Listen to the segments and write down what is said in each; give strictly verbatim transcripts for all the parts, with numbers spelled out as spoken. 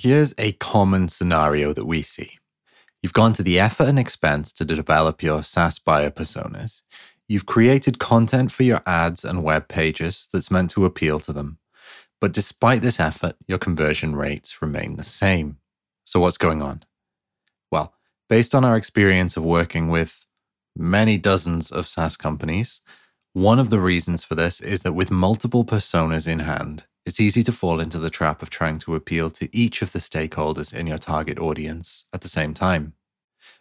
Here's a common scenario that we see. You've gone to the effort and expense to develop your SaaS buyer personas. You've created content for your ads and web pages that's meant to appeal to them. But despite this effort, your conversion rates remain the same. So what's going on? Well, based on our experience of working with many dozens of SaaS companies, one of the reasons for this is that with multiple personas in hand, it's easy to fall into the trap of trying to appeal to each of the stakeholders in your target audience at the same time.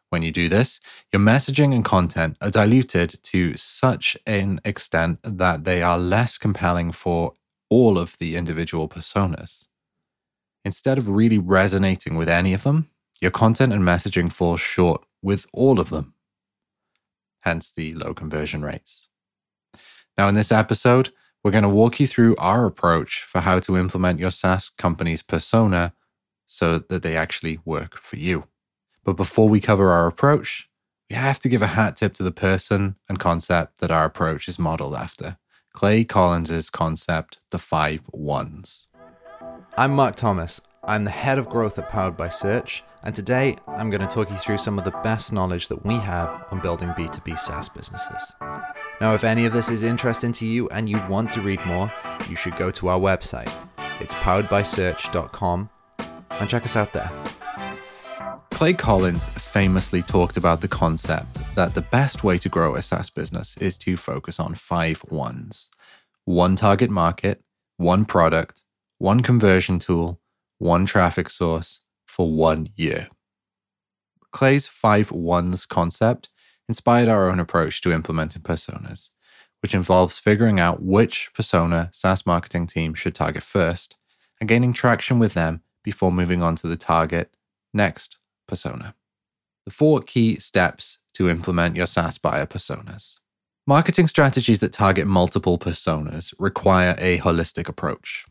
When you do this, your messaging and content are diluted to such an extent that they are less compelling for all of the individual personas. Instead of really resonating with any of them, your content and messaging falls short with all of them, hence the low conversion rates. Now, in this episode, we're going to walk you through our approach for how to implement your SaaS company's persona so that they actually work for you. But before we cover our approach, we have to give a hat tip to the person and concept that our approach is modeled after. Clay Collins' concept, the five ones. I'm Mark Thomas. I'm the head of growth at Powered by Search, and today I'm going to talk you through some of the best knowledge that we have on building B two B SaaS businesses. Now, if any of this is interesting to you and you want to read more, you should go to our website. It's powered by search dot com and check us out there. Clay Collins famously talked about the concept that the best way to grow a SaaS business is to focus on five ones. One target market, one product, one conversion tool, one traffic source for one year. Clay's five ones concept inspired our own approach to implementing personas, which involves figuring out which persona SaaS marketing team should target first and gaining traction with them before moving on to the target next persona. The four key steps to implement your SaaS buyer personas. Marketing strategies that target multiple personas require a holistic approach.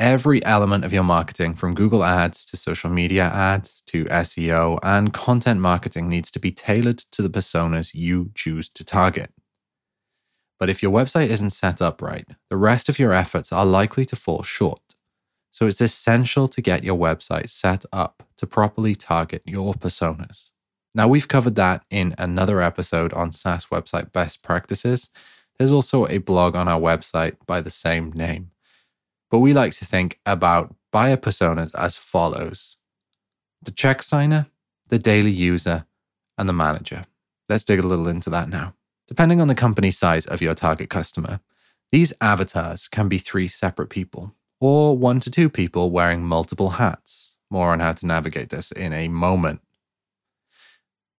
Every element of your marketing, from Google ads to social media ads to S E O and content marketing, needs to be tailored to the personas you choose to target. But if your website isn't set up right, the rest of your efforts are likely to fall short. So it's essential to get your website set up to properly target your personas. Now, we've covered that in another episode on SaaS website best practices. There's also a blog on our website by the same name. But we like to think about buyer personas as follows: the check signer, the daily user, and the manager. Let's dig a little into that now. Depending on the company size of your target customer, these avatars can be three separate people, or one to two people wearing multiple hats. More on how to navigate this in a moment.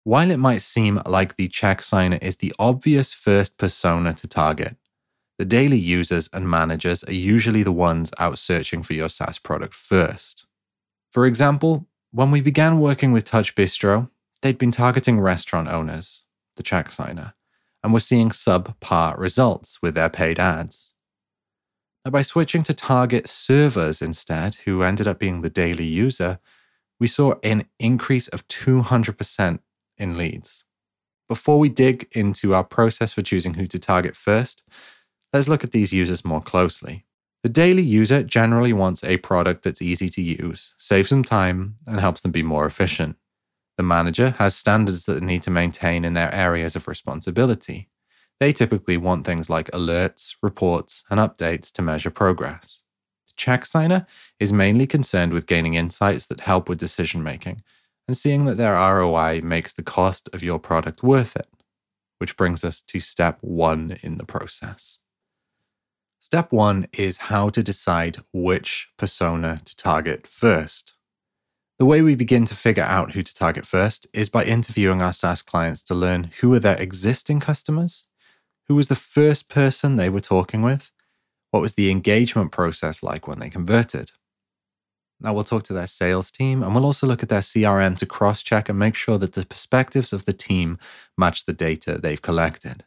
While it might seem like the check signer is the obvious first persona to target, the daily users and managers are usually the ones out searching for your SaaS product first. For example, when we began working with Touch Bistro, they'd been targeting restaurant owners, the check signer, and were seeing subpar results with their paid ads. Now, by switching to target servers instead, who ended up being the daily user, we saw an increase of two hundred percent in leads. Before we dig into our process for choosing who to target first, let's look at these users more closely. The daily user generally wants a product that's easy to use, saves them time, and helps them be more efficient. The manager has standards that they need to maintain in their areas of responsibility. They typically want things like alerts, reports, and updates to measure progress. The check signer is mainly concerned with gaining insights that help with decision-making and seeing that their R O I makes the cost of your product worth it, which brings us to step one in the process. Step one is how to decide which persona to target first. The way we begin to figure out who to target first is by interviewing our SaaS clients to learn who are their existing customers, who was the first person they were talking with? What was the engagement process like when they converted? Now, we'll talk to their sales team, and we'll also look at their C R M to cross-check and make sure that the perspectives of the team match the data they've collected.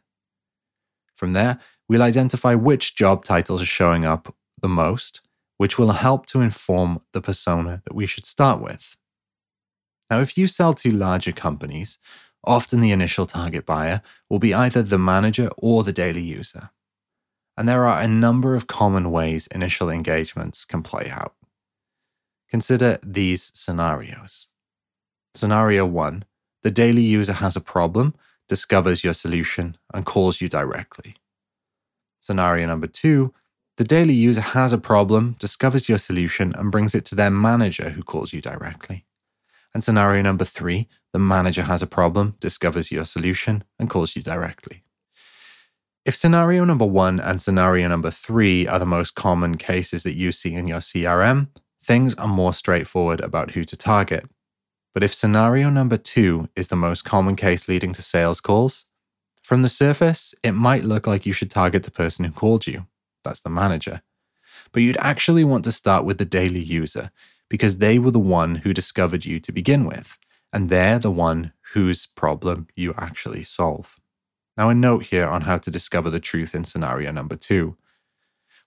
From there, we'll identify which job titles are showing up the most, which will help to inform the persona that we should start with. Now, if you sell to larger companies, often the initial target buyer will be either the manager or the daily user. And there are a number of common ways initial engagements can play out. Consider these scenarios. Scenario one, the daily user has a problem, discovers your solution, and calls you directly. Scenario number two, the daily user has a problem, discovers your solution, and brings it to their manager who calls you directly. And scenario number three, the manager has a problem, discovers your solution, and calls you directly. If scenario number one and scenario number three are the most common cases that you see in your C R M, things are more straightforward about who to target. But if scenario number two is the most common case leading to sales calls, from the surface, it might look like you should target the person who called you. That's the manager. But you'd actually want to start with the daily user, because they were the one who discovered you to begin with, and they're the one whose problem you actually solve. Now, a note here on how to discover the truth in scenario number two.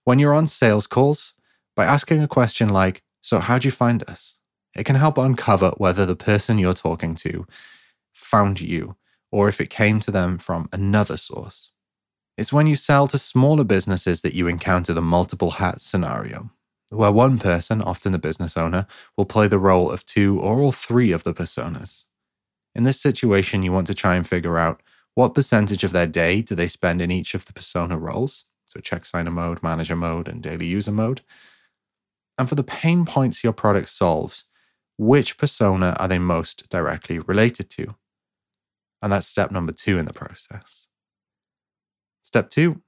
When you're on sales calls, by asking a question like, "So how'd you find us?" it can help uncover whether the person you're talking to found you, or if it came to them from another source. It's when you sell to smaller businesses that you encounter the multiple hats scenario, where one person, often the business owner, will play the role of two or all three of the personas. In this situation, you want to try and figure out what percentage of their day do they spend in each of the persona roles, so check signer mode, manager mode, and daily user mode. And for the pain points your product solves, which persona are they most directly related to? And that's step number two in the process. Step two,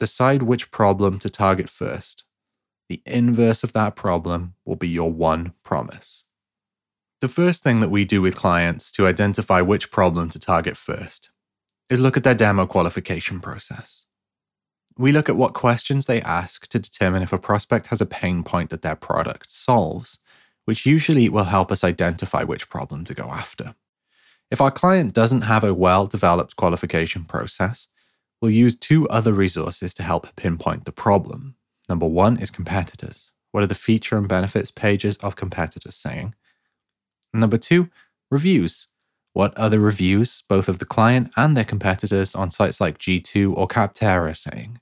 decide which problem to target first. The inverse of that problem will be your one promise. The first thing that we do with clients to identify which problem to target first is look at their demo qualification process. We look at what questions they ask to determine if a prospect has a pain point that their product solves, which usually will help us identify which problem to go after. If our client doesn't have a well-developed qualification process, we'll use two other resources to help pinpoint the problem. Number one is competitors. What are the feature and benefits pages of competitors saying? Number two, reviews. What are the reviews, both of the client and their competitors, on sites like G two or Capterra saying?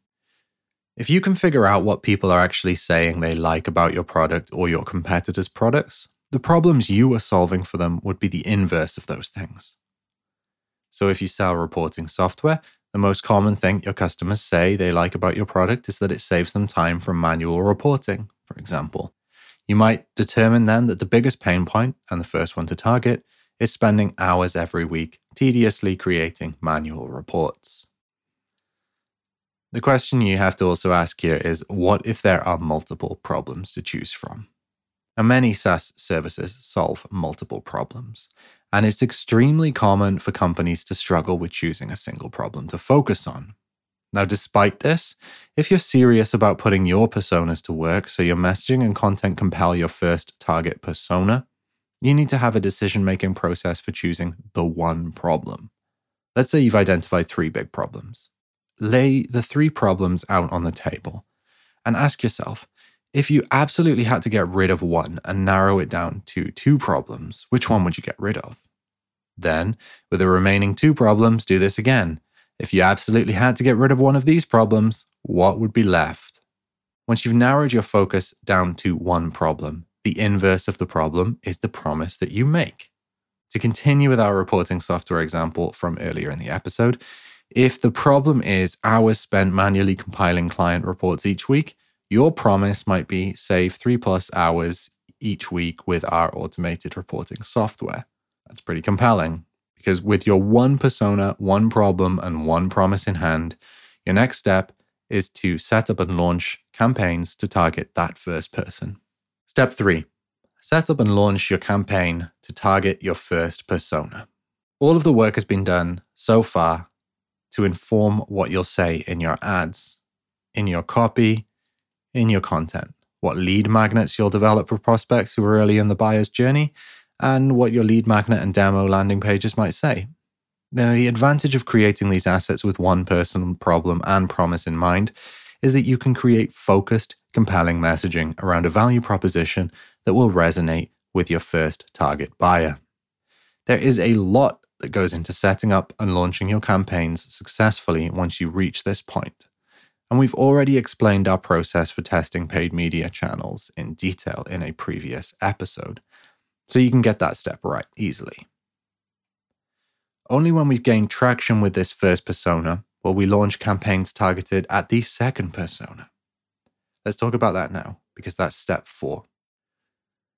If you can figure out what people are actually saying they like about your product or your competitors' products, the problems you are solving for them would be the inverse of those things. So if you sell reporting software, the most common thing your customers say they like about your product is that it saves them time from manual reporting, for example. You might determine then that the biggest pain point, and the first one to target, is spending hours every week tediously creating manual reports. The question you have to also ask here is, what if there are multiple problems to choose from? Now, many SaaS services solve multiple problems, and it's extremely common for companies to struggle with choosing a single problem to focus on. Now, despite this, if you're serious about putting your personas to work so your messaging and content compel your first target persona, you need to have a decision-making process for choosing the one problem. Let's say you've identified three big problems. Lay the three problems out on the table and ask yourself, if you absolutely had to get rid of one and narrow it down to two problems, which one would you get rid of? Then, with the remaining two problems, do this again. If you absolutely had to get rid of one of these problems, what would be left? Once you've narrowed your focus down to one problem, the inverse of the problem is the promise that you make. To continue with our reporting software example from earlier in the episode, if the problem is hours spent manually compiling client reports each week, your promise might be save three plus hours each week with our automated reporting software. That's pretty compelling, because with your one persona, one problem, and one promise in hand, your next step is to set up and launch campaigns to target that first person. Step three, set up and launch your campaign to target your first persona. All of the work has been done so far to inform what you'll say in your ads, in your copy, in your content, what lead magnets you'll develop for prospects who are early in the buyer's journey, and what your lead magnet and demo landing pages might say. Now, the advantage of creating these assets with one person, problem, and promise in mind is that you can create focused, compelling messaging around a value proposition that will resonate with your first target buyer. There is a lot that goes into setting up and launching your campaigns successfully once you reach this point. And we've already explained our process for testing paid media channels in detail in a previous episode, so you can get that step right easily. Only when we've gained traction with this first persona will we launch campaigns targeted at the second persona. Let's talk about that now, because that's step four.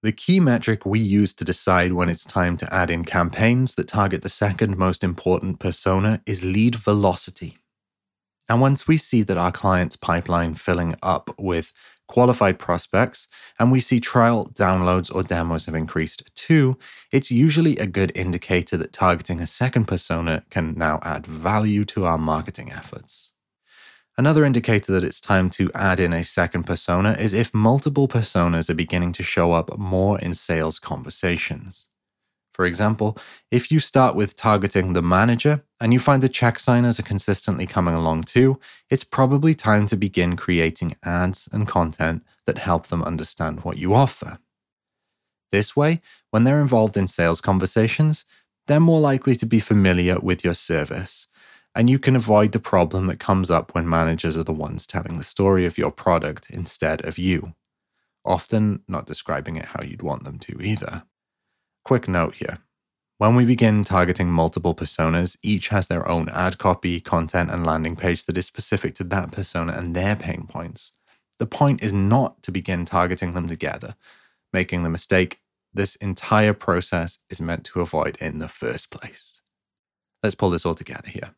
The key metric we use to decide when it's time to add in campaigns that target the second most important persona is lead velocity. And once we see that our client's pipeline filling up with qualified prospects, and we see trial downloads or demos have increased too, it's usually a good indicator that targeting a second persona can now add value to our marketing efforts. Another indicator that it's time to add in a second persona is if multiple personas are beginning to show up more in sales conversations. For example, if you start with targeting the manager and you find the check signers are consistently coming along too, it's probably time to begin creating ads and content that help them understand what you offer. This way, when they're involved in sales conversations, they're more likely to be familiar with your service, and you can avoid the problem that comes up when managers are the ones telling the story of your product instead of you, often not describing it how you'd want them to either. Quick note here. When we begin targeting multiple personas, each has their own ad copy, content, and landing page that is specific to that persona and their pain points. The point is not to begin targeting them together, making the mistake this entire process is meant to avoid in the first place. Let's pull this all together here.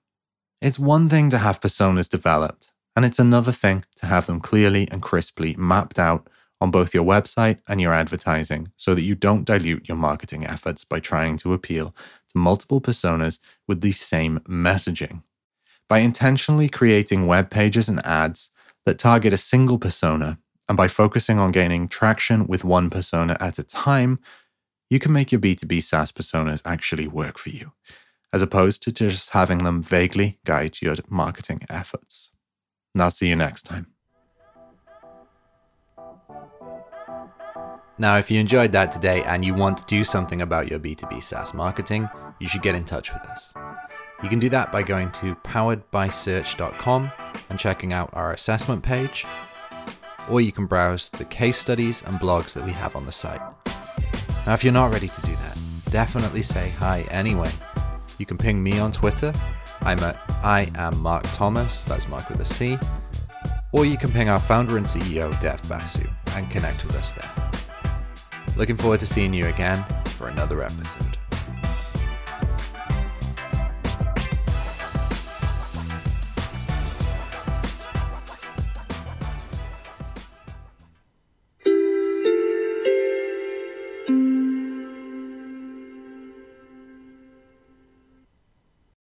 It's one thing to have personas developed, and it's another thing to have them clearly and crisply mapped out on both your website and your advertising so that you don't dilute your marketing efforts by trying to appeal to multiple personas with the same messaging. By intentionally creating web pages and ads that target a single persona, and by focusing on gaining traction with one persona at a time, you can make your B two B SaaS personas actually work for you, as opposed to just having them vaguely guide your marketing efforts. And I'll see you next time. Now, if you enjoyed that today and you want to do something about your B two B SaaS marketing, you should get in touch with us. You can do that by going to powered by search dot com and checking out our assessment page, or you can browse the case studies and blogs that we have on the site. Now, if you're not ready to do that, definitely say hi anyway. You can ping me on Twitter. I'm at I am Mark Thomas, that's Mark with a C, or you can ping our founder and C E O, Dev Basu, and connect with us there. Looking forward to seeing you again for another episode.